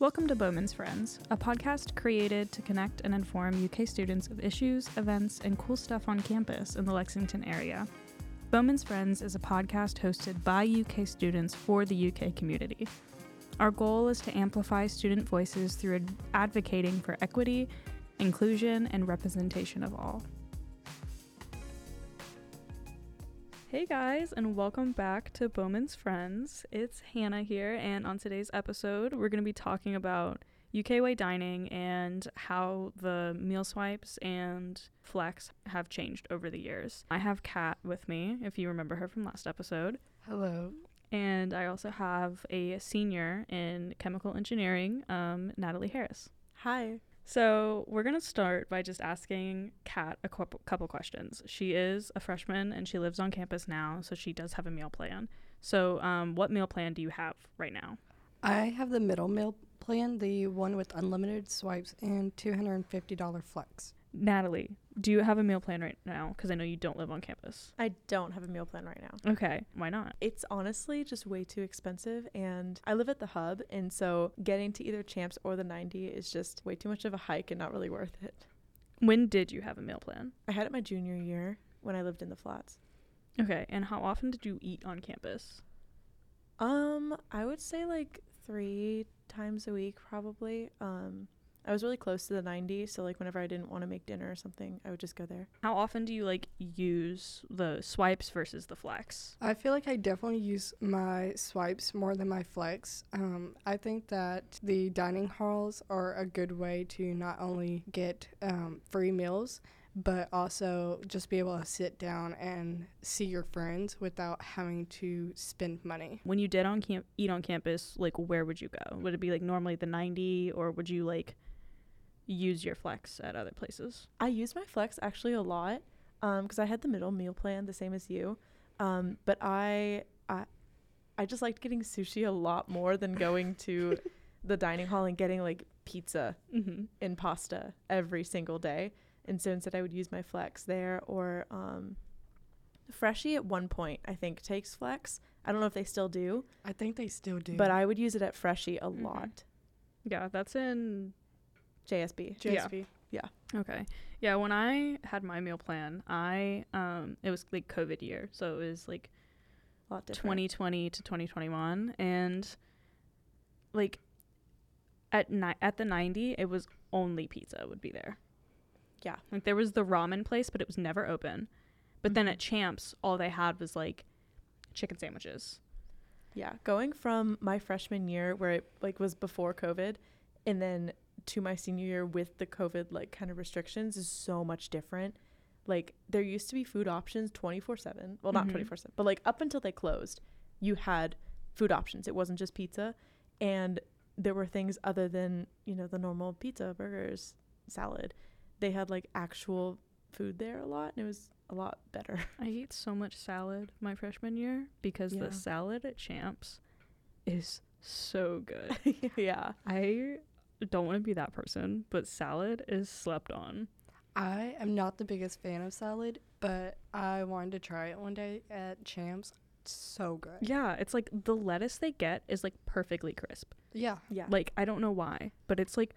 Welcome to Bowman's Friends, a podcast created to connect and inform UK students of issues, events, and cool stuff on campus in the Lexington area. Bowman's Friends is a podcast hosted by UK students for the UK community. Our goal is to amplify student voices through advocating for equity, inclusion, and representation of all. Hey guys, and welcome back to Bowman's Friends. It's Hannah here, and on today's episode, we're going to be talking about UK way dining and how the meal swipes and flex have changed over the years. I have Kat with me, if you remember her from last episode. Hello. And I also have a senior in chemical engineering, Natalie Harris. Hi. So we're going to start by just asking Kat a couple questions. She is a freshman and she lives on campus now, so she does have a meal plan. So what meal plan do you have right now? I have the middle meal plan, the one with unlimited swipes and $250 flex. Natalie, do you have a meal plan right now? Because I know you don't live on campus. I don't have a meal plan right now. Okay. Why not? It's honestly just way too expensive, and I live at the hub, and so getting to either Champs or the 90 is just way too much of a hike and not really worth it. When did you have a meal plan? I had it my junior year when I lived in the flats. Okay. And how often did you eat on campus? I would say like 3 times a week probably. I was really close to the 90, so like whenever I didn't want to make dinner or something, I would just go there. How often do you like use the swipes versus the flex? I feel like I definitely use my swipes more than my flex. I think that the dining halls are a good way to not only get free meals, but also just be able to sit down and see your friends without having to spend money. When you did eat on campus, like where would you go? Would it be like normally the 90, or would you like use your flex at other places? I use my flex actually a lot because I had the middle meal plan the same as you, but I just liked getting sushi a lot more than going to the dining hall and getting like pizza and pasta every single day. And so instead I would use my flex there, or Freshie at one point I think takes flex. I don't know if they still do. I think they still do. But I would use it at Freshie a lot. Yeah, that's in JSP. Yeah. Okay. Yeah, when I had my meal plan, I it was like COVID year, so it was like a lot different. 2020 to 2021, and like at the 90, it was only pizza would be there. Yeah. Like there was the ramen place, but it was never open. But then at Champs, all they had was like chicken sandwiches. Yeah. Going from my freshman year where it like was before COVID, and then to my senior year with the COVID like kind of restrictions is so much different. Like there used to be food options 24/7. Well, not 24/7, but like up until they closed, you had food options. It wasn't just pizza. And there were things other than, you know, the normal pizza, burgers, salad. They had like actual food there a lot, and it was a lot better. I ate so much salad my freshman year because the salad at Champs is so good. Yeah. I don't want to be that person, but salad is slept on. I am not the biggest fan of salad, but I wanted to try it one day at Champs. It's so good. Yeah, it's like the lettuce they get is like perfectly crisp. Yeah. Yeah. Like I don't know why, but it's like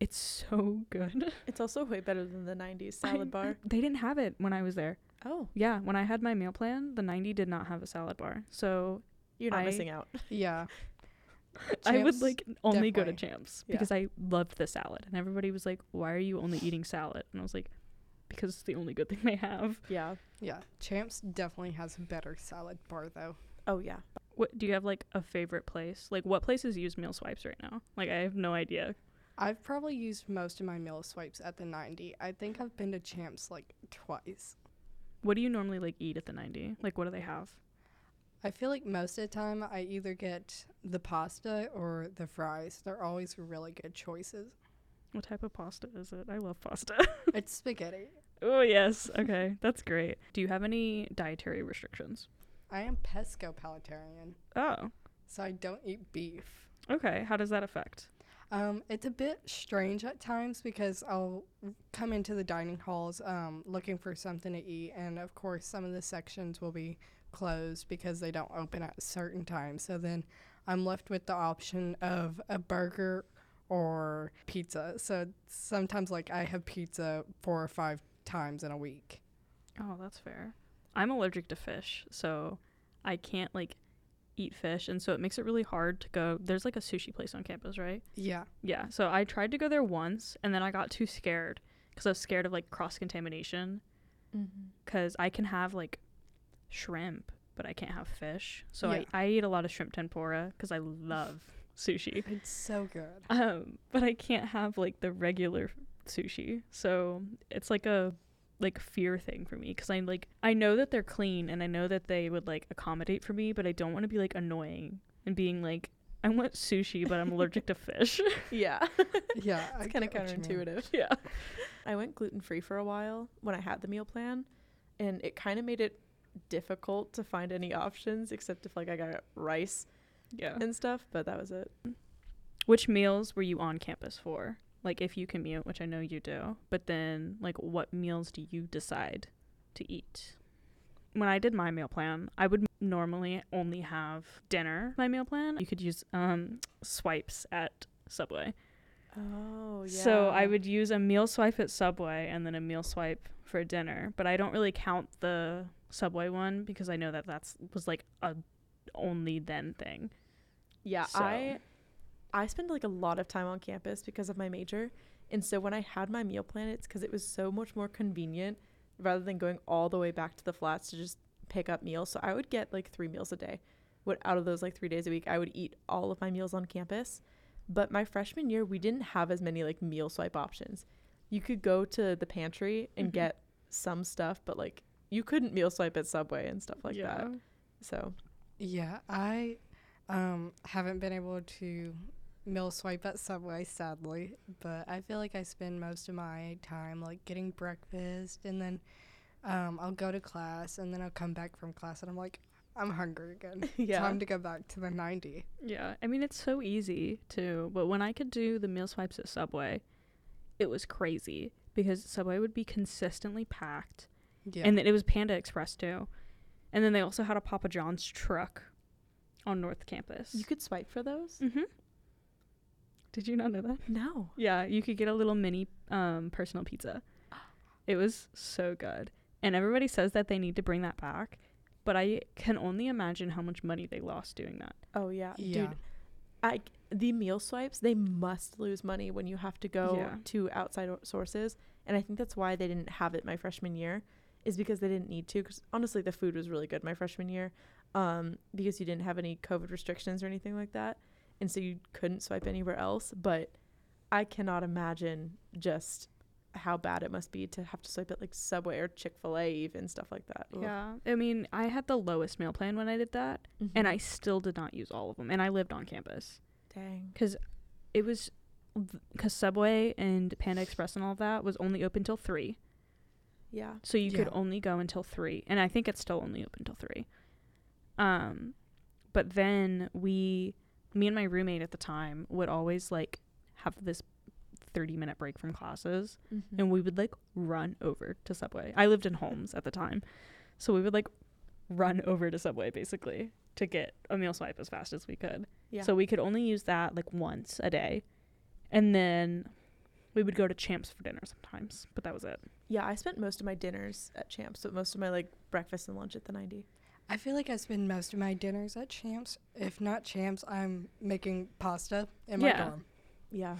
it's so good. It's also way better than the 90s salad bar. They didn't have it when I was there. Oh. Yeah, when I had my meal plan, the 90 did not have a salad bar. So you're not missing out. Yeah. Champs, I would like only go to Champs because I loved the salad. And everybody was like, why are you only eating salad? And I was like, because it's the only good thing they have. Yeah. Yeah. Champs definitely has a better salad bar though. Oh, yeah. What do you have like a favorite place? Like what places use meal swipes right now? Like I have no idea. I've probably used most of my meal swipes at the 90. I think I've been to Champs like twice. What do you normally like eat at the 90? Like what do they have? I feel like most of the time I either get the pasta or the fries. They're always really good choices. What type of pasta is it? I love pasta. It's spaghetti. Oh, yes. Okay. That's great. Do you have any dietary restrictions? I am pescopalitarian. Oh. So I don't eat beef. Okay. How does that affect? It's a bit strange at times because I'll come into the dining halls looking for something to eat, and of course some of the sections will be closed because they don't open at a certain time. So then I'm left with the option of a burger or pizza. So sometimes, like, I have pizza 4 or 5 times in a week. Oh, that's fair. I'm allergic to fish, so I can't, like, eat fish, and so it makes it really hard to go. There's, like, a sushi place on campus, right? Yeah. So I tried to go there once, and then I got too scared because I was scared of, like, cross-contamination, because I can have, like, shrimp, but I can't have fish. So yeah. I eat a lot of shrimp tempura because I love sushi. It's so good. But I can't have, like, the regular sushi. So it's like a fear thing for me, because I'm like, I know that they're clean and I know that they would, like, accommodate for me, but I don't want to be, like, annoying and being like, I want sushi, but I'm allergic to fish. Yeah. It's kind of counterintuitive. Yeah. I went gluten-free for a while when I had the meal plan, and it kind of made it difficult to find any options except if, like, I got rice and stuff, but that was it. Which meals were you on campus for? Like, if you commute, which I know you do, but then, like, what meals do you decide to eat? When I did my meal plan, I would normally only have dinner. My meal plan, you could use swipes at Subway. Oh, yeah. So I would use a meal swipe at Subway and then a meal swipe for dinner, but I don't really count the Subway one because I know that was, like, a only then thing. Yeah, so. I spend, like, a lot of time on campus because of my major, and so when I had my meal plan, it's because it was so much more convenient rather than going all the way back to the flats to just pick up meals. So I would get, like, 3 meals a day. Out of those, like, 3 days a week, I would eat all of my meals on campus. But my freshman year, we didn't have as many, like, meal swipe options. You could go to the pantry and get some stuff, but, like, you couldn't meal swipe at Subway and stuff like that. So yeah, I haven't been able to meal swipe at Subway, sadly, but I feel like I spend most of my time, like, getting breakfast, and then I'll go to class, and then I'll come back from class and I'm like, I'm hungry again. Time to go back to the 90. I mean, it's so easy too, but when I could do the meal swipes at Subway, it was crazy because Subway would be consistently packed, and then it was Panda Express too, and then they also had a Papa John's truck on North Campus. You could swipe for those? Did you not know that? No. Yeah, you could get a little mini personal pizza. It was so good. And everybody says that they need to bring that back, but I can only imagine how much money they lost doing that. Oh, yeah. Dude, the meal swipes, they must lose money when you have to go to outside sources. And I think that's why they didn't have it my freshman year, is because they didn't need to. Because honestly, the food was really good my freshman year because you didn't have any COVID restrictions or anything like that. And so you couldn't swipe anywhere else, but I cannot imagine just how bad it must be to have to swipe at, like, Subway or Chick-fil-A even, stuff like that. Yeah, I mean, I had the lowest meal plan when I did that, and I still did not use all of them, and I lived on campus. Dang. Because Subway and Panda Express and all that was only open till 3. Yeah. So you could only go until 3, and I think it's still only open till 3. But then me and my roommate at the time would always, like, have this 30-minute break from classes, and we would, like, run over to Subway. I lived in Holmes at the time, so we would, like, run over to Subway basically to get a meal swipe as fast as we could. So we could only use that, like, once a day, and then we would go to Champs for dinner sometimes, but that was it. I spent most of my dinners at Champs, but most of my, like, breakfast and lunch at the 90. I feel like I spend most of my dinners at Champs. If not Champs, I'm making pasta in my dorm.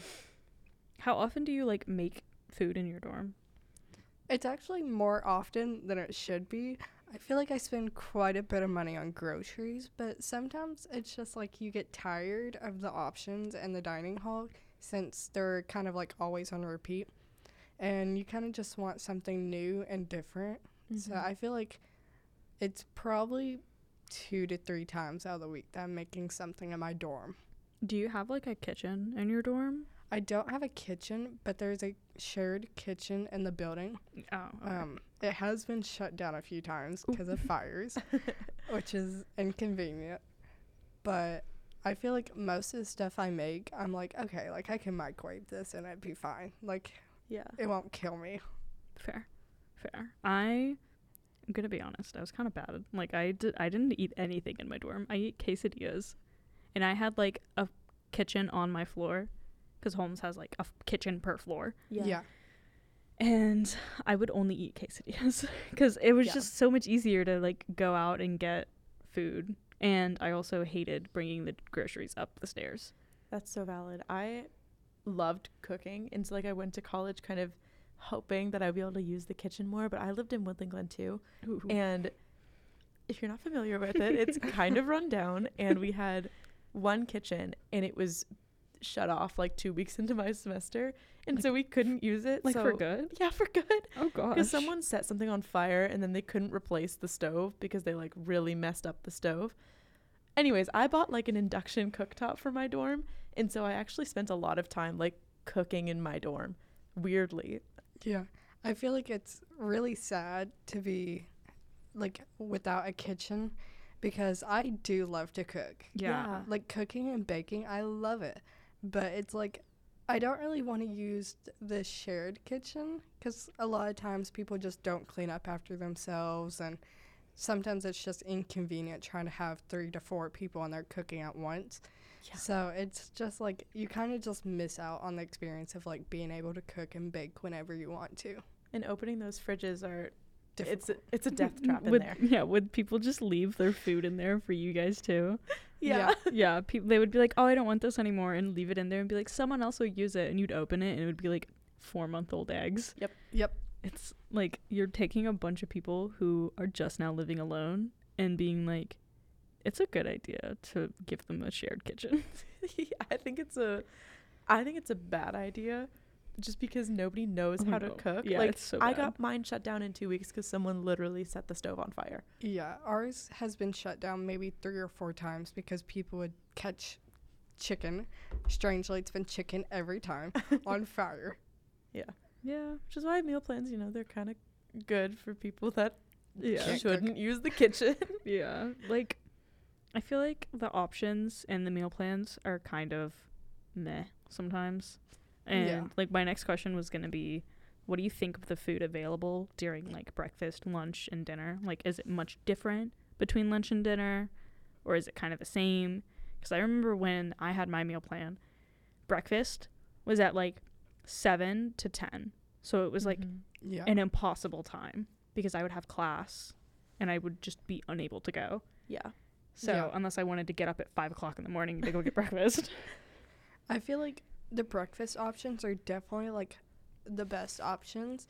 How often do you, like, make food in your dorm? It's actually more often than it should be. I feel like I spend quite a bit of money on groceries, but sometimes it's just, like, you get tired of the options in the dining hall since they're kind of, like, always on repeat, and you kind of just want something new and different. So I feel like it's probably 2 to 3 times out of the week that I'm making something in my dorm. Do you have, like, a kitchen in your dorm? I don't have a kitchen, but there's a shared kitchen in the building. Oh, okay. It has been shut down a few times because of fires, which is inconvenient. But I feel like most of the stuff I make, I'm like, okay, like, I can microwave this and it'd be fine. Like, it won't kill me. Fair. I'm gonna be honest, I was kind of bad. Like, I didn't eat anything in my dorm. I eat quesadillas, and I had, like, a kitchen on my floor because Holmes has like a kitchen per floor. Yeah. And I would only eat quesadillas because it was just so much easier to like go out and get food. And I also hated bringing the groceries up the stairs. That's so valid. I loved cooking. And so like I went to college kind of hoping that I'd be able to use the kitchen more. But I lived in Woodland Glen too. Ooh. And if you're not familiar with it, it's kind of run down. And we had one kitchen and it was shut off like 2 weeks into my semester, and like, so we couldn't use it for good. Oh gosh, because someone set something on fire and then they couldn't replace the stove because they like really messed up the stove. Anyways, I bought like an induction cooktop for my dorm, and so I actually spent a lot of time like cooking in my dorm, weirdly. Yeah, I feel like it's really sad to be like without a kitchen because I do love to cook. Yeah, like cooking and baking, I love it. But it's like, I don't really want to use the shared kitchen because a lot of times people just don't clean up after themselves. And sometimes it's just inconvenient trying to have 3 to 4 people and they're cooking at once. Yeah. So it's just like, you kind of just miss out on the experience of like being able to cook and bake whenever you want to. And opening those fridges are difficult. It's a death trap in there. Yeah, would people just leave their food in there for you guys too? Yeah. They would be like, oh, I don't want this anymore, and leave it in there and be like, someone else will use it, and you'd open it and it would be like 4-month-old eggs. Yep. It's like you're taking a bunch of people who are just now living alone and being like, it's a good idea to give them a shared kitchen. Yeah, I think it's a bad idea. Just because nobody knows how to cook. Yeah, like, it's so bad. I got mine shut down in 2 weeks because someone literally set the stove on fire. Yeah, ours has been shut down maybe 3 or 4 times because people would catch chicken. Strangely, it's been chicken every time on fire. Yeah, which is why meal plans, you know, they're kind of good for people that shouldn't use the kitchen. Yeah, like, I feel like the options and the meal plans are kind of meh sometimes. And like my next question was going to be, what do you think of the food available during like breakfast, lunch, and dinner? Like, is it much different between lunch and dinner, or is it kind of the same? Because I remember when I had my meal plan, breakfast was at like 7 to 10, so it was like an impossible time because I would have class and I would just be unable to go. Unless I wanted to get up at 5 o'clock in the morning to go get breakfast. I feel like the breakfast options are definitely like the best options,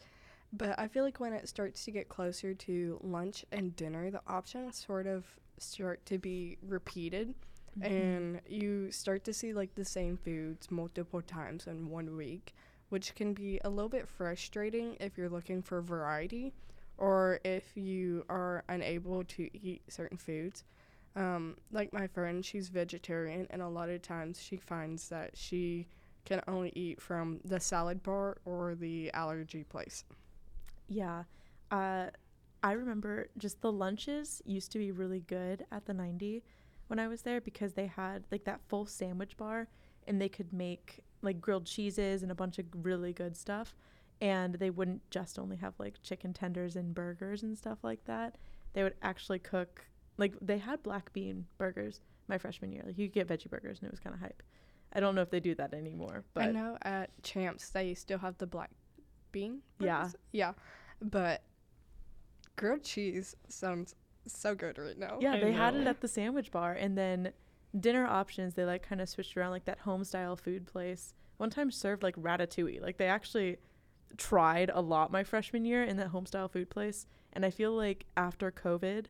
but I feel like when it starts to get closer to lunch and dinner, the options sort of start to be repeated, and you start to see like the same foods multiple times in 1 week, which can be a little bit frustrating if you're looking for variety or if you are unable to eat certain foods. Like my friend, she's vegetarian, and a lot of times she finds that she can only eat from the salad bar or the allergy place. Yeah. I remember just the lunches used to be really good at the 90 when I was there because they had like that full sandwich bar and they could make like grilled cheeses and a bunch of really good stuff. And they wouldn't just only have like chicken tenders and burgers and stuff like that. They would actually cook, like they had black bean burgers my freshman year. Like you could get veggie burgers and it was kind of hype. I don't know if they do that anymore, but I know at Champs they still have the black bean. Yeah. But grilled cheese sounds so good right now. Yeah, they had it at the sandwich bar, and then dinner options they like kind of switched around, like that Home Style food place. One time served like ratatouille. Like they actually tried a lot my freshman year in that Home Style food place, and I feel like after COVID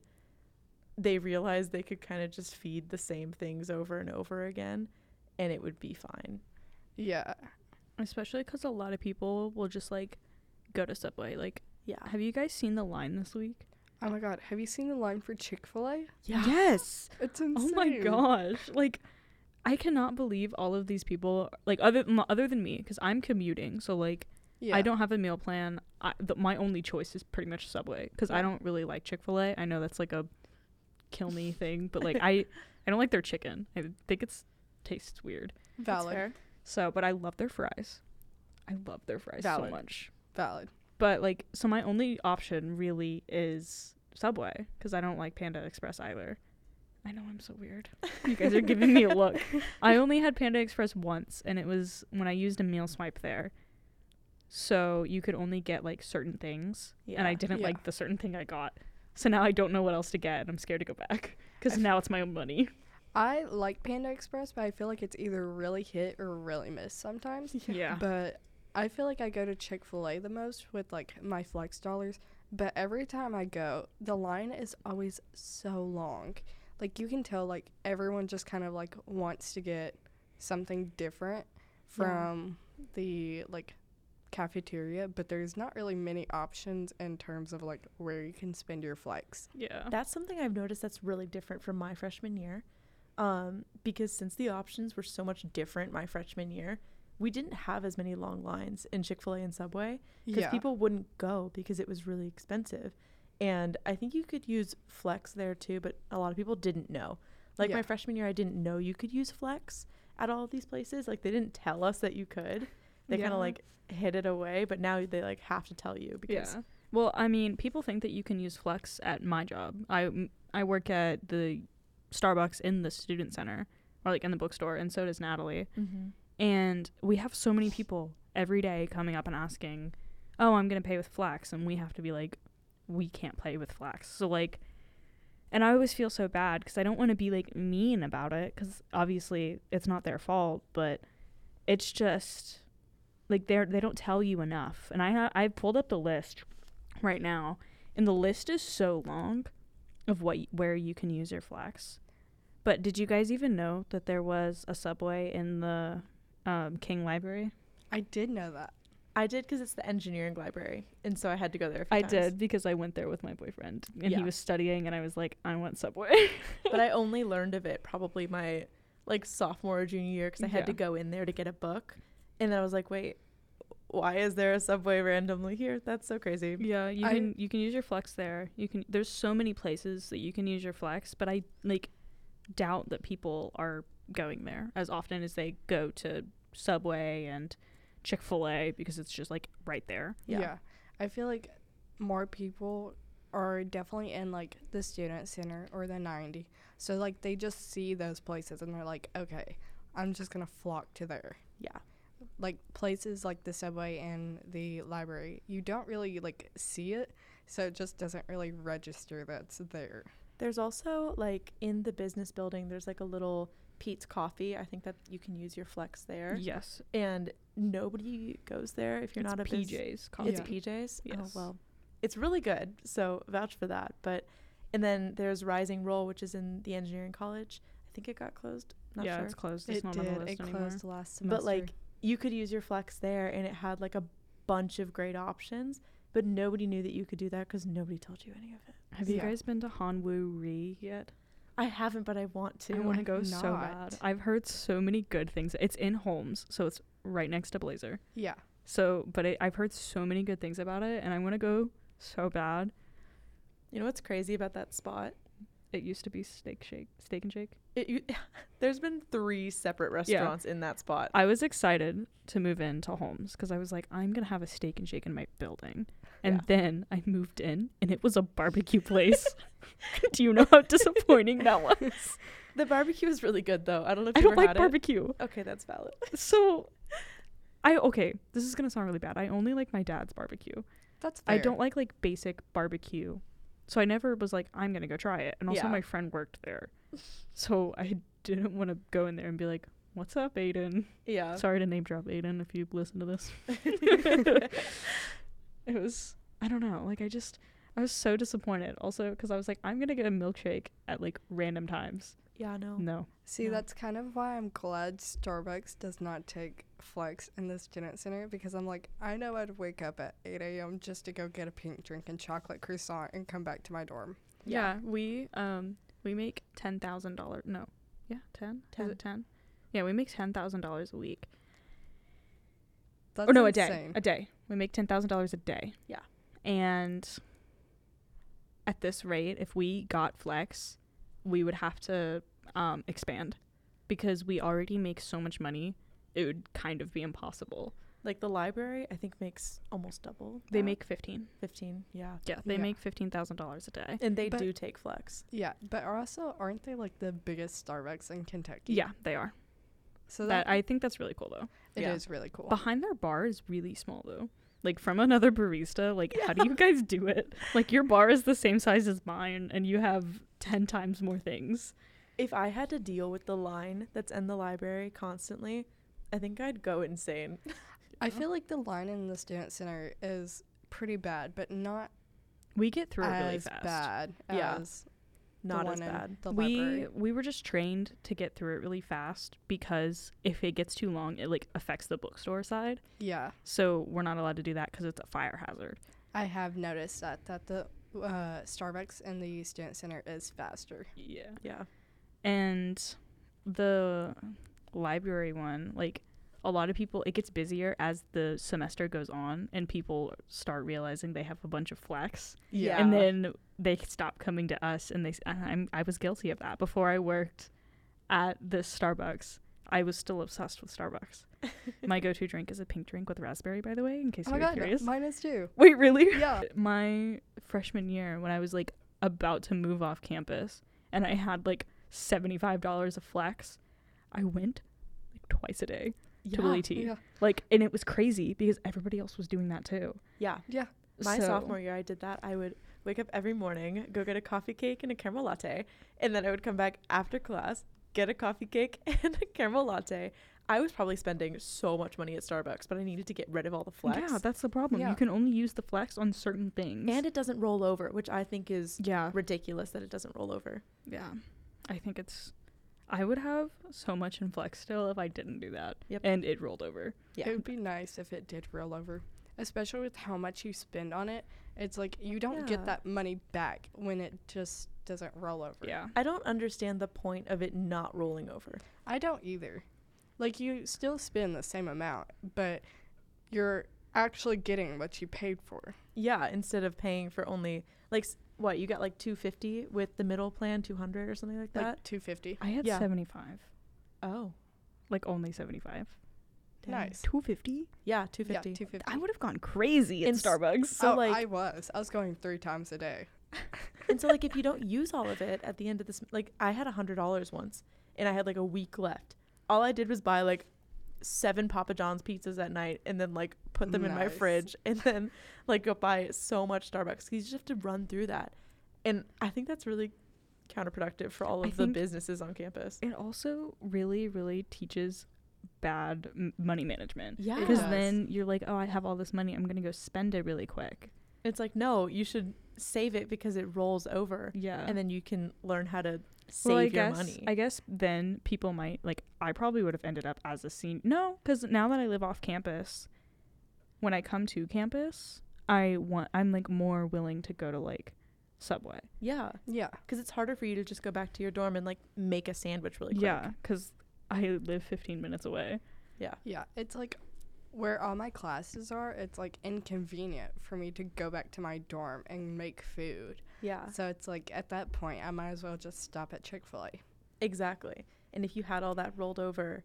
they realized they could kind of just feed the same things over and over again, and it would be fine. Yeah. Especially because a lot of people will just, like, go to Subway. Like, have you guys seen the line this week? Oh, my God. Have you seen the line for Chick-fil-A? Yeah. Yes. It's insane. Oh, my gosh. Like, I cannot believe all of these people, like, other than me, because I'm commuting. So, like, I don't have a meal plan. My only choice is pretty much Subway because I don't really like Chick-fil-A. I know that's, like, a kill me thing. But, like, I don't like their chicken. I think it's tastes weird. Valid. So, but I love their fries. Valid. So much. Valid. But like, so my only option really is Subway because I don't like Panda Express either. I know, I'm so weird. You guys are giving me a look. I only had Panda Express once, and it was when I used a meal swipe there. So you could only get, like, certain things, and I didn't like the certain thing I got. So now I don't know what else to get, and I'm scared to go back, because now it's my own money. I like Panda Express, but I feel like it's either really hit or really miss sometimes. Yeah. But I feel like I go to Chick-fil-A the most with, like, my flex dollars. But every time I go, the line is always so long. Like, you can tell, like, everyone just kind of, like, wants to get something different from the, like, cafeteria, but there's not really many options in terms of, like, where you can spend your flex. Yeah. That's something I've noticed that's really different from my freshman year, because since the options were so much different my freshman year, we didn't have as many long lines in Chick-fil-A and Subway because people wouldn't go because it was really expensive. And I think you could use flex there too, but a lot of people didn't know. Like my freshman year, I didn't know you could use flex at all of these places. Like, they didn't tell us that you could. They kind of like hid it away, but now they like have to tell you because. Yeah. Well, I mean, people think that you can use flex at my job. I work at the Starbucks in the student center, or like in the bookstore, and so does Natalie. Mm-hmm. And we have so many people every day coming up and asking, "Oh, I'm gonna pay with flex," and we have to be like, we can't play with flex. So, like, and I always feel so bad because I don't want to be, like, mean about it, because obviously it's not their fault, but it's just, like, they don't tell you enough. And I pulled up the list right now, and the list is so long of where you can use your flex. But did you guys even know that there was a Subway in the King Library? I did know that. I did, because it's the engineering library, and so I had to go there a few times. I did, because I went there with my boyfriend, and he was studying, and I was like, I want Subway. But I only learned of it probably my, like, sophomore or junior year, because I had to go in there to get a book, and then I was like, wait, why is there a Subway randomly here? That's so crazy. Yeah, you can use your flex there. There's so many places that you can use your flex, but I, like, doubt that people are going there as often as they go to Subway and Chick-fil-A, because it's just, like, right there. Yeah. I feel like more people are definitely in, like, the student center or the 90. So, like, they just see those places and they're like, okay, I'm just gonna flock to there. Yeah. Like, places like the Subway and the library, you don't really, like, see it, so it just doesn't really register that's there. There's also, like, in the business building, there's, like, a little Pete's Coffee. I think that you can use your flex there. Yes. And nobody goes there if you're not a PJ's coffee. It's PJ's? Yes. Oh, well. It's really good, so vouch for that. But, and then there's Rising Roll, which is in the engineering college. I think it got closed. Not sure. Yeah, it's closed. It's not on the list anymore. It closed last semester. But, like, you could use your flex there, and it had, like, a bunch of great options, but nobody knew that you could do that because nobody told you any of it. Have you guys been to Hanwoo-ri yet? I haven't, but I want to. I want to go so bad. I've heard so many good things. It's in Holmes, so it's right next to Blazer. Yeah. So, but I've heard so many good things about it, and I want to go so bad. You know what's crazy about that spot? It used to be Steak and Shake. There's been 3 separate restaurants in that spot. I was excited to move into Holmes because I was like, I'm going to have a Steak and Shake in my building. And then I moved in, and it was a barbecue place. Do you know how disappointing that was? The barbecue is really good, though. I don't know if you ever had it. I don't like barbecue. Okay, that's valid. So, this is going to sound really bad. I only like my dad's barbecue. That's fair. I don't like basic barbecue. So I never was like, I'm going to go try it. And also my friend worked there. So I didn't want to go in there and be like, what's up, Aiden? Yeah. Sorry to name drop Aiden if you listen to this. It was, I don't know. Like, I was so disappointed. Also, because I was like, I'm going to get a milkshake at, like, random times. Yeah, no. No. See, that's kind of why I'm glad Starbucks does not take flex in the student center, because I'm like, I know I'd wake up at 8 a.m. just to go get a pink drink and chocolate croissant and come back to my dorm. Yeah, we make $10,000. No, yeah, 10. Is it 10? Yeah, we make $10,000 a week. That's or no, insane. A day. We make $10,000 a day. Yeah, and at this rate, if we got flex, we would have to expand, because we already make so much money. It would kind of be impossible. Like the library, I think makes almost double. They make 15. 15, yeah. Yeah, they make $15,000 a day. And they do take flex. Yeah, but also aren't they like the biggest Starbucks in Kentucky? Yeah, they are. So that I think that's really cool though. It is really cool. Behind their bar is really small though. Like from another barista, like how do you guys do it? Like your bar is the same size as mine and you have 10 times more things. If I had to deal with the line that's in the library constantly, I think I'd go insane. I feel like the line in the student center is pretty bad, but not. We get through it really fast. Bad as not as bad. We were just trained to get through it really fast because if it gets too long, it like affects the bookstore side. Yeah. So we're not allowed to do that because it's a fire hazard. I have noticed that the Starbucks in the student center is faster. Yeah. Yeah. And the library one, like. A lot of people, it gets busier as the semester goes on and people start realizing they have a bunch of flex. Yeah. And then they stop coming to us and I was guilty of that. Before I worked at this Starbucks, I was still obsessed with Starbucks. My go-to drink is a pink drink with raspberry, by the way, in case you're curious. Mine is too. Wait, really? Yeah. My freshman year when I was like about to move off campus and I had like $75 of flex, I went like twice a day. To Willie T. Yeah. Like, and it was crazy because everybody else was doing that too. Yeah. Yeah. My sophomore year, I did that. I would wake up every morning, go get a coffee cake and a caramel latte. And then I would come back after class, get a coffee cake and a caramel latte. I was probably spending so much money at Starbucks, but I needed to get rid of all the flex. Yeah, that's the problem. Yeah. You can only use the flex on certain things. And it doesn't roll over, which I think is ridiculous that it doesn't roll over. Yeah. I think I would have so much in flex still if I didn't do that. Yep. And it rolled over. Yeah. It would be nice if it did roll over, especially with how much you spend on it. It's like you don't get that money back when it just doesn't roll over. Yeah. I don't understand the point of it not rolling over. I don't either. Like you still spend the same amount, but you're actually getting what you paid for. Yeah, instead of paying for only like what you got like $250 with the middle plan, $200 or something like that. Like $250. I had $75. Oh, like only $75. Dang. Nice. $250. Yeah, $250. Yeah, $250. I would have gone crazy in Starbucks. So I was going 3 times a day. And so like if you don't use all of it at the end of this, like I had $100 once, and I had like a week left. All I did was buy like 7 Papa John's pizzas at night, and then like put them in my fridge, and then like go buy so much Starbucks. You just have to run through that, and I think that's really counterproductive for all of the businesses on campus. It also really, really teaches bad money management. Yeah, because then you're like, oh, I have all this money, I'm gonna go spend it really quick. It's like, no, you should save it because it rolls over. Yeah, and then you can learn how to save your money. I guess then people might like. I probably would have ended up as a senior. No, because now that I live off campus, when I come to campus, I'm like more willing to go to like Subway. Yeah, yeah, because it's harder for you to just go back to your dorm and like make a sandwich really quick. Yeah, because I live 15 minutes away. Yeah, yeah, it's like where all my classes are. It's like inconvenient for me to go back to my dorm and make food. Yeah. So it's like at that point, I might as well just stop at Chick-fil-A. Exactly. And if you had all that rolled over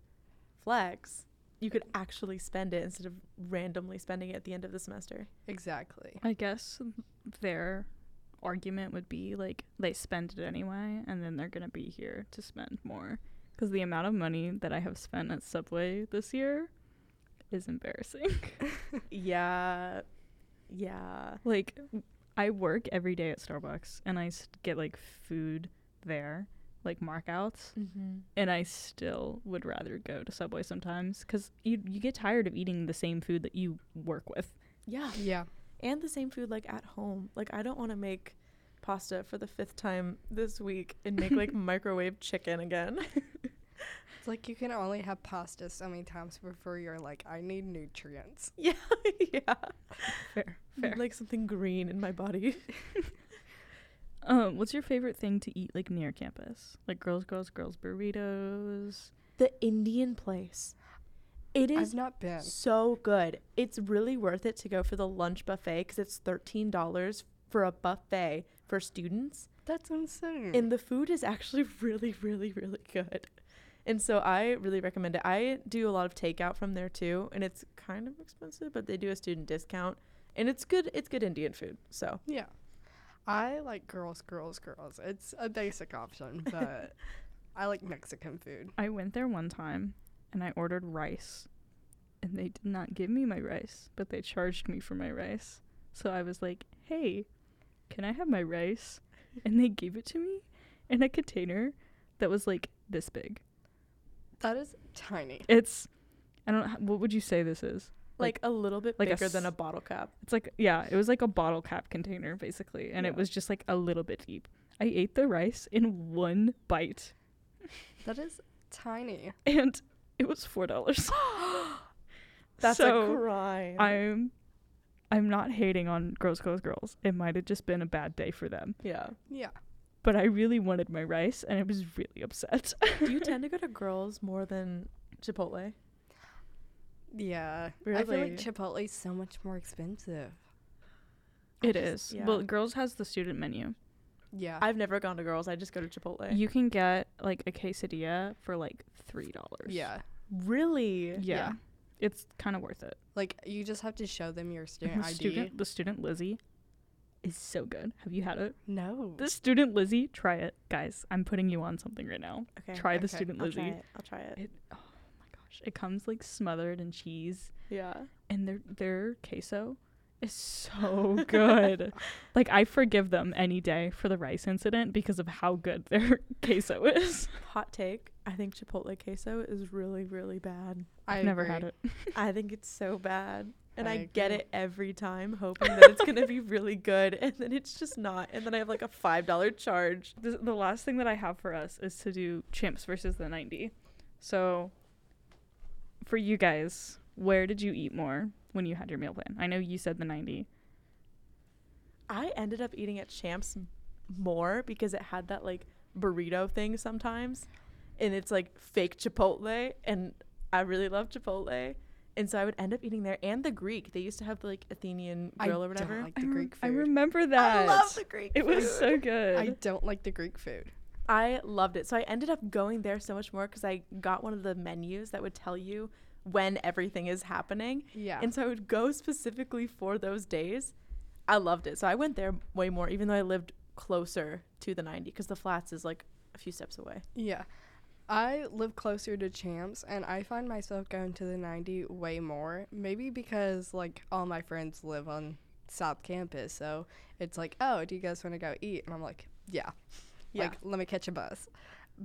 flex, you could actually spend it instead of randomly spending it at the end of the semester. Exactly. I guess their argument would be like they spend it anyway, and then they're going to be here to spend more. Because the amount of money that I have spent at Subway this year is embarrassing. Yeah. Yeah. Like, I work every day at Starbucks and I get like food there, like markouts, and I still would rather go to Subway sometimes because you get tired of eating the same food that you work with. Yeah. Yeah. And the same food like at home. Like I don't want to make pasta for the 5th time this week and make like microwave chicken again. It's like you can only have pasta so many times before you're like, I need nutrients. Yeah. Yeah. Fair. Like something green in my body. What's your favorite thing to eat like near campus? Like girls burritos. The Indian place. It is so good. It's really worth it to go for the lunch buffet because it's $13 for a buffet for students. That's insane. And the food is actually really, really, really good. And so I really recommend it. I do a lot of takeout from there too, and it's kind of expensive, but they do a student discount, and it's good Indian food. So yeah, I like Girls Girls Girls. It's a basic option, but I like Mexican food. I went there one time and I ordered rice, and they did not give me my rice, but they charged me for my rice. So I was like, hey, can I have my rice? And they gave it to me in a container that was like this big. That is tiny. It's, I don't know, what would you say this is? Like a little bit like bigger than a bottle cap. It's like, yeah, it was like a bottle cap container basically. And yeah, it was just like a little bit deep. I ate the rice in one bite. That is tiny. And it was $4. That's so a crime. I'm not hating on Girls, Girls, Girls. It might have just been a bad day for them. Yeah. Yeah. But I really wanted my rice, and I was really upset. Do you tend to go to Girls more than Chipotle? Yeah. Really? I feel like Chipotle is so much more expensive. It is. Yeah. Well, Girls has the student menu. Yeah. I've never gone to Girls. I just go to Chipotle. You can get, like, a quesadilla for, like, $3. Yeah. Really? Yeah. It's kind of worth it. Like, you just have to show them your student ID. The student Lizzie is so good. Have you had it? No. The student Lizzie, try it. Guys, I'm putting you on something right now. Okay. Try the student Lizzie. I'll try it. Oh, my gosh. It comes, like, smothered in cheese. Yeah. And their queso is so good. Like, I forgive them any day for the rice incident because of how good their queso is. Hot take. I think Chipotle queso is really, really bad. I've never had it. I think it's so bad. And I get it every time, hoping that it's going to be really good. And then it's just not. And then I have like a $5 charge. The last thing that I have for us is to do Champs versus the 90. So for you guys, where did you eat more when you had your meal plan? I know you said the 90. I ended up eating at Champs more because it had that like burrito thing sometimes. And it's like fake Chipotle, and I really love Chipotle, and so I would end up eating there. And the Greek, they used to have the like Athenian grill or whatever. I don't like the Greek food. I remember that. I love the Greek food. It was so good. I don't like the Greek food. I loved it. So I ended up going there so much more because I got one of the menus that would tell you when everything is happening. Yeah. And so I would go specifically for those days. I loved it. So I went there way more, even though I lived closer to the 90 because the flats is like a few steps away. Yeah. I live closer to Champs, and I find myself going to the 90 way more, maybe because, like, all my friends live on South Campus, so it's like, oh, do you guys want to go eat? And I'm like, yeah, like, let me catch a bus.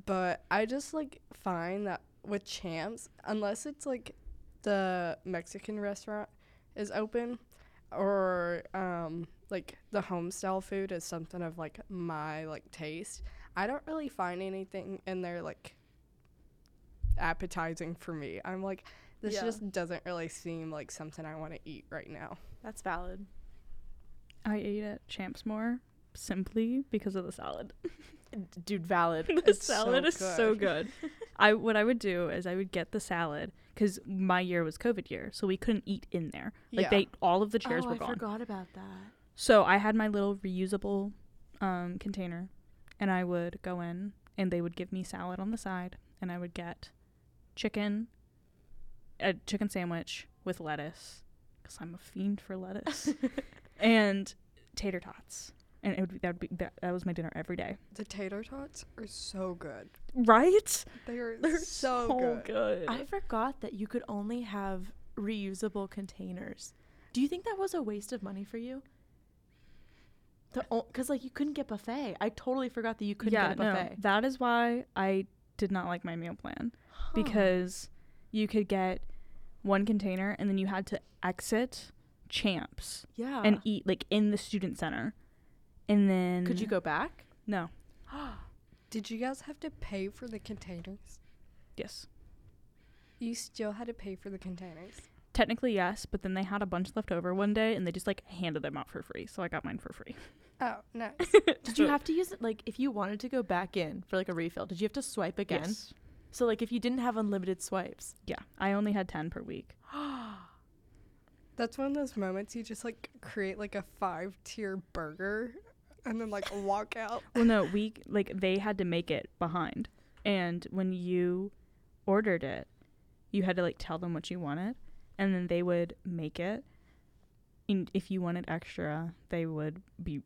But I just, like, find that with Champs, unless it's, like, the Mexican restaurant is open or, like, the Home Style food is something of, like, my, like, taste, I don't really find anything in there, like, appetizing for me. I'm like, this just doesn't really seem like something I want to eat right now. That's valid. I ate at Champs more simply because of the salad. Dude, valid. The salad is so good. What I would do is I would get the salad because my year was COVID year, so we couldn't eat in there. Like, all of the chairs were gone. I forgot about that. So I had my little reusable container. And I would go in, and they would give me salad on the side, and I would get a chicken sandwich with lettuce, because I'm a fiend for lettuce, and tater tots. And that was my dinner every day. The tater tots are so good. Right? They're so good. I forgot that you could only have reusable containers. Do you think that was a waste of money for you? Because, like, you couldn't get buffet. I totally forgot that you couldn't get buffet. No, that is why I did not like my meal plan. Huh. Because you could get one container, and then you had to exit Champs. Yeah. And eat, like, in the student center. And then... Could you go back? No. Did you guys have to pay for the containers? Yes. You still had to pay for the containers? Technically, yes, but then they had a bunch left over one day, and they just, like, handed them out for free, so I got mine for free. Oh, nice. Did you have to use it, like, if you wanted to go back in for, like, a refill, did you have to swipe again? Yes. So, like, if you didn't have unlimited swipes? Yeah. I only had 10 per week. That's one of those moments you just, like, create, like, a 5-tier burger and then, like, walk out. Well, no, they had to make it behind, and when you ordered it, you had to like tell them what you wanted, and then they would make it. And if you wanted extra, they would be,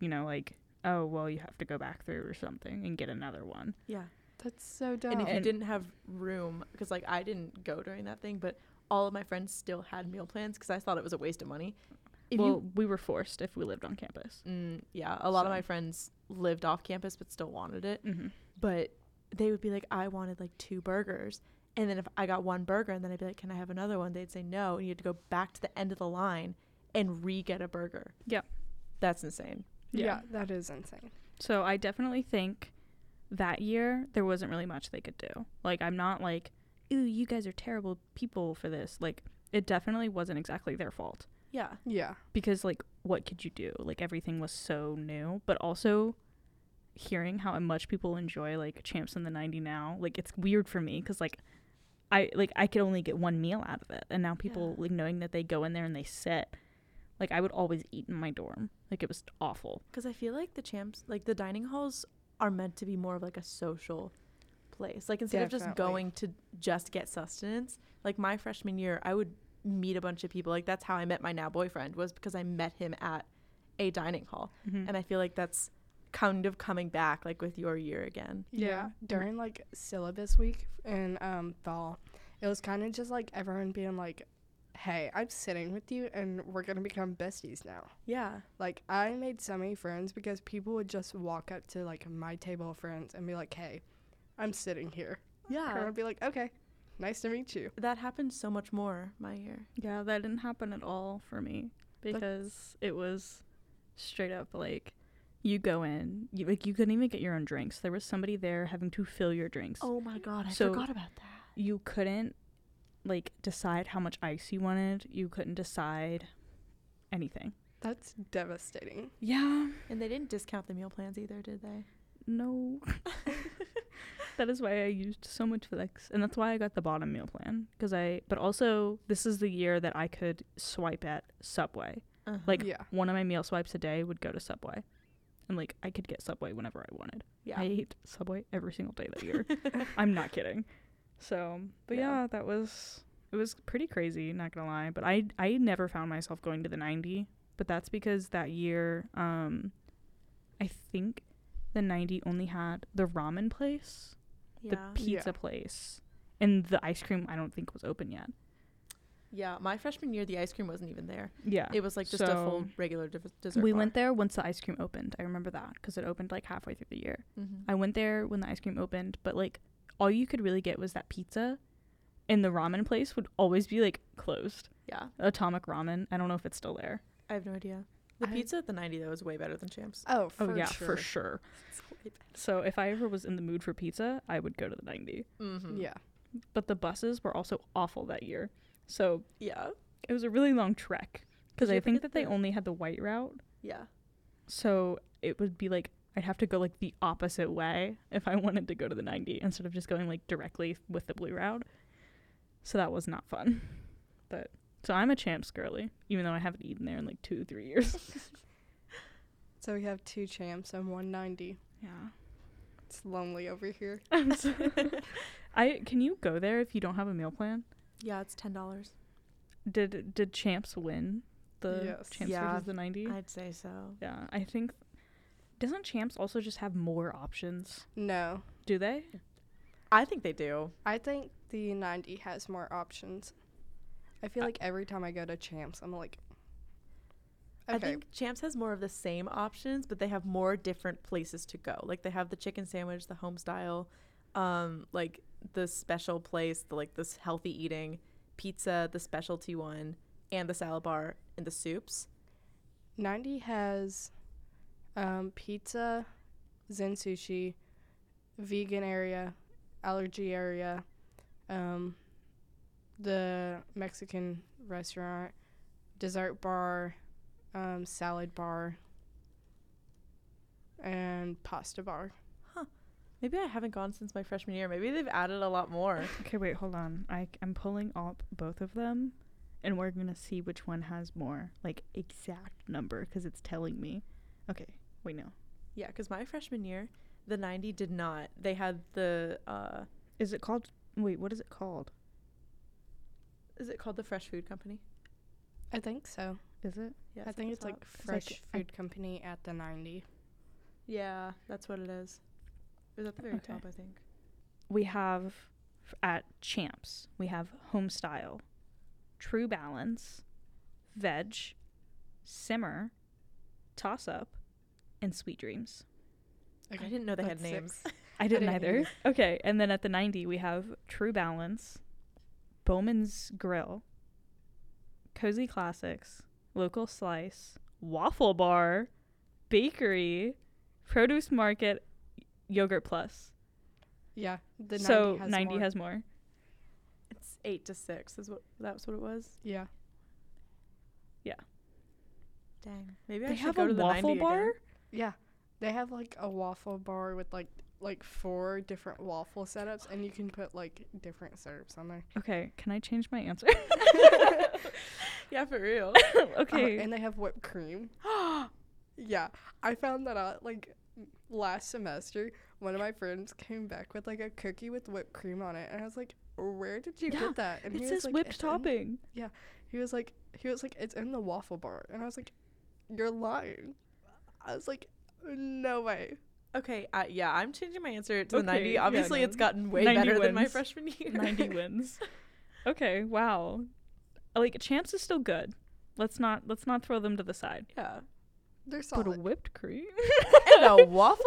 you know, like, oh, well, you have to go back through or something and get another one. Yeah. That's so dumb. And if you didn't have room, because, like, I didn't go during that thing, but all of my friends still had meal plans because I thought it was a waste of money. We were forced if we lived on campus. A lot of my friends lived off campus but still wanted it. Mm-hmm. But they would be like, I wanted, like, 2 burgers. And then if I got 1 burger and then I'd be like, can I have another one? They'd say no. And you had to go back to the end of the line and re-get a burger. Yeah. That's insane. Yeah, that is insane. So I definitely think that year there wasn't really much they could do. Like, I'm not like, ooh, you guys are terrible people for this. Like, it definitely wasn't exactly their fault. Yeah. Yeah. Because, like, what could you do? Like, everything was so new. But also hearing how much people enjoy, like, Champs in the 90 now, like, it's weird for me because, like, I could only get 1 meal out of it. And now people, like, knowing that they go in there and they sit. Like, I would always eat in my dorm. Like, it was awful. Because I feel like the Champs, like, the dining halls are meant to be more of, like, a social place. Like, instead of just going to just get sustenance, like, my freshman year, I would meet a bunch of people. Like, that's how I met my now boyfriend, was because I met him at a dining hall. Mm-hmm. And I feel like that's kind of coming back, like, with your year again. Yeah. During, like, syllabus week in fall, it was kind of just, like, everyone being, like, hey, I'm sitting with you and we're gonna become besties now. Yeah. Like, I made so many friends because people would just walk up to, like, my table of friends and be like, hey, I'm sitting here. Yeah. And I'd be like, okay, nice to meet you. That happened so much more my year. Yeah, that didn't happen at all for me because it was straight up, like, you go in, you couldn't even get your own drinks. There was somebody there having to fill your drinks. Oh my God, I forgot about that. You couldn't, like, decide how much ice you wanted. You couldn't decide anything. That's devastating. Yeah. And they didn't discount the meal plans either, did they? No. That is why I used so much Flex, and that's why I got the bottom meal plan, because but also this is the year that I could swipe at Subway. Like, one of my meal swipes a day would go to Subway, and, like, I could get Subway whenever I wanted. Yeah. I ate Subway every single day that year. I'm not kidding. So, but yeah, it was pretty crazy, not gonna lie. But I never found myself going to the 90, but that's because that year, I think the 90 only had the ramen place, the pizza place, and the ice cream I don't think was open yet. Yeah, my freshman year, the ice cream wasn't even there. Yeah. It was, like, just a full regular dessert bar. Went there once the ice cream opened. I remember that because it opened, like, halfway through the year. Mm-hmm. I went there when the ice cream opened, but, like, all you could really get was that pizza, and the ramen place would always be, like, closed. Yeah. Atomic Ramen. I don't know if it's still there. I have no idea. The pizza at the 90, though, is way better than Champs. Oh, for sure. For sure. So if I ever was in the mood for pizza, I would go to the 90. Mm-hmm. Yeah. But the buses were also awful that year. So yeah, it was a really long trek because I think that they only had the white route. Yeah. So it would be like, I'd have to go, like, the opposite way if I wanted to go to the 90 instead of just going, like, directly with the blue route. So that was not fun. But so I'm a Champs girly, even though I haven't eaten there in, like, 2-3 years. So we have 2 Champs and 190. Yeah. It's lonely over here. Can you go there if you don't have a meal plan? Yeah, it's $10. Did Champs win the Champs versus the 90? I'd say so. Yeah, I think. Doesn't Champs also just have more options? No. Do they? I think they do. I think the 90 has more options. I feel like every time I go to Champs, I'm like, okay. I think Champs has more of the same options, but they have more different places to go. Like, they have the chicken sandwich, the Home Style, like, the special place, like, this healthy eating, pizza, the specialty one, and the salad bar, and the soups. 90 has... pizza, Zen Sushi, vegan area, allergy area, the Mexican restaurant, dessert bar, salad bar, and pasta bar. Huh. Maybe I haven't gone since my freshman year. Maybe they've added a lot more. Okay, wait, hold on. I'm pulling up both of them, and we're going to see which one has more, like, exact number, because it's telling me. Okay. Wait, no. Yeah, because my freshman year, the 90 did not. They had the... Is it called Wait, what is it called? Is it called the Fresh Food Company? I think so. Is it? Yeah. I think it's like Fresh Food Company at the 90. Yeah, that's what it is. It was at the very top, I think. We have at Champs, we have Home Style, True Balance, Veg, Simmer, Toss Up, and Sweet Dreams. Okay. I didn't know they had names. I didn't either. Okay, and then at the 90 we have True Balance, Bowman's Grill, Cozy Classics, Local Slice, Waffle Bar, Bakery, Produce Market, Yogurt Plus. Yeah, the 90 has more. It's 8 to 6 is what that's what it was. Yeah. Yeah. Dang. Maybe I should go to the 90 again. They have a waffle bar? Yeah. They have like a waffle bar with like 4 different waffle setups, and you can put like different syrups on there. Okay, can I change my answer? Yeah, for real. Okay. And they have whipped cream. Yeah, I found that out like last semester. One of my friends came back with like a cookie with whipped cream on it, and I was like, "Where did you get that?" And it says like, whipped topping. Yeah, he was like, "It's in the waffle bar," and I was like, "You're lying." I was like, "No way." Okay, yeah, I'm changing my answer to the 90. Obviously, it's gotten way better than my freshman year. 90 wins. Okay, wow. Like, Champs is still good. Let's not throw them to the side. Yeah, they're solid. But a whipped cream and a waffle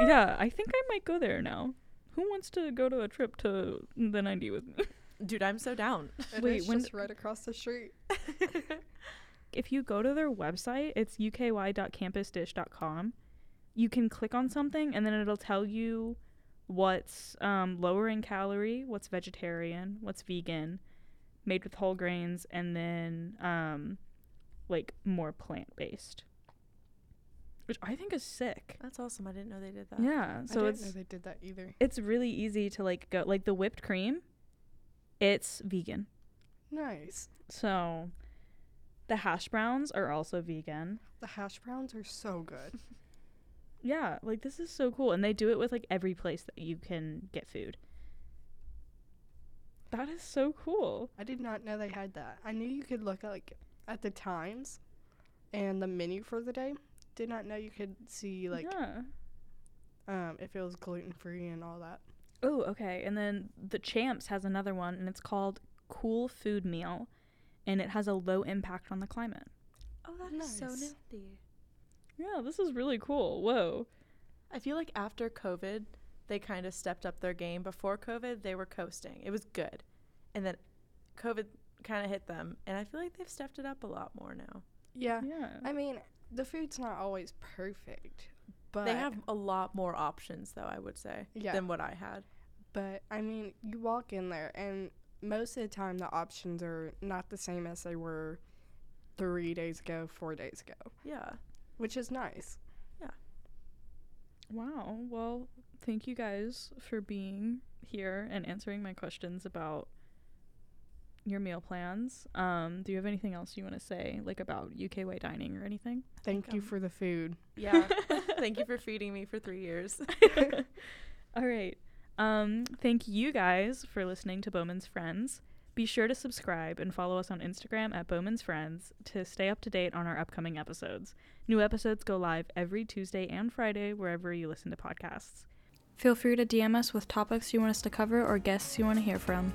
bar. Yeah, I think I might go there now. Who wants to go to a trip to the 90 with me? Dude, I'm so down. Wait, when's right across the street? If you go to their website, it's uky.campusdish.com. You can click on something, and then it'll tell you what's lower in calorie, what's vegetarian, what's vegan, made with whole grains, and then like more plant-based, which I think is sick. That's awesome. I didn't know they did that. Yeah, so I didn't know they did that either. It's really easy to like go, like the whipped cream, it's vegan. Nice. So the hash browns are also vegan. The hash browns are so good. Yeah, like, this is so cool. And they do it with, like, every place that you can get food. That is so cool. I did not know they had that. I knew you could look, like, at the times and the menu for the day. Did not know you could see, like, if it was gluten-free and all that. Oh, okay. And then the Champs has another one, and it's called Cool Food Meal, and it has a low impact on the climate. Oh, that is so nifty. Yeah, this is really cool. Whoa. I feel like after COVID, they kind of stepped up their game. Before COVID, they were coasting. It was good. And then COVID kind of hit them. And I feel like they've stepped it up a lot more now. Yeah. I mean, the food's not always perfect, but they have a lot more options, though, I would say, than what I had. But, I mean, you walk in there, and most of the time the options are not the same as they were 3 days ago, 4 days ago. Yeah. Which is nice. Yeah. Wow. Well, thank you guys for being here and answering my questions about your meal plans. Do you have anything else you want to say, like, about UKY dining or anything? Thank you for the food. Yeah. Thank you for feeding me for 3 years. All right. Thank you guys for listening to Bowman's Friends. Be sure to subscribe and follow us on Instagram at Bowman's Friends to stay up to date on our upcoming episodes. New episodes go live every Tuesday and Friday wherever you listen to podcasts. Feel free to DM us with topics you want us to cover or guests you want to hear from.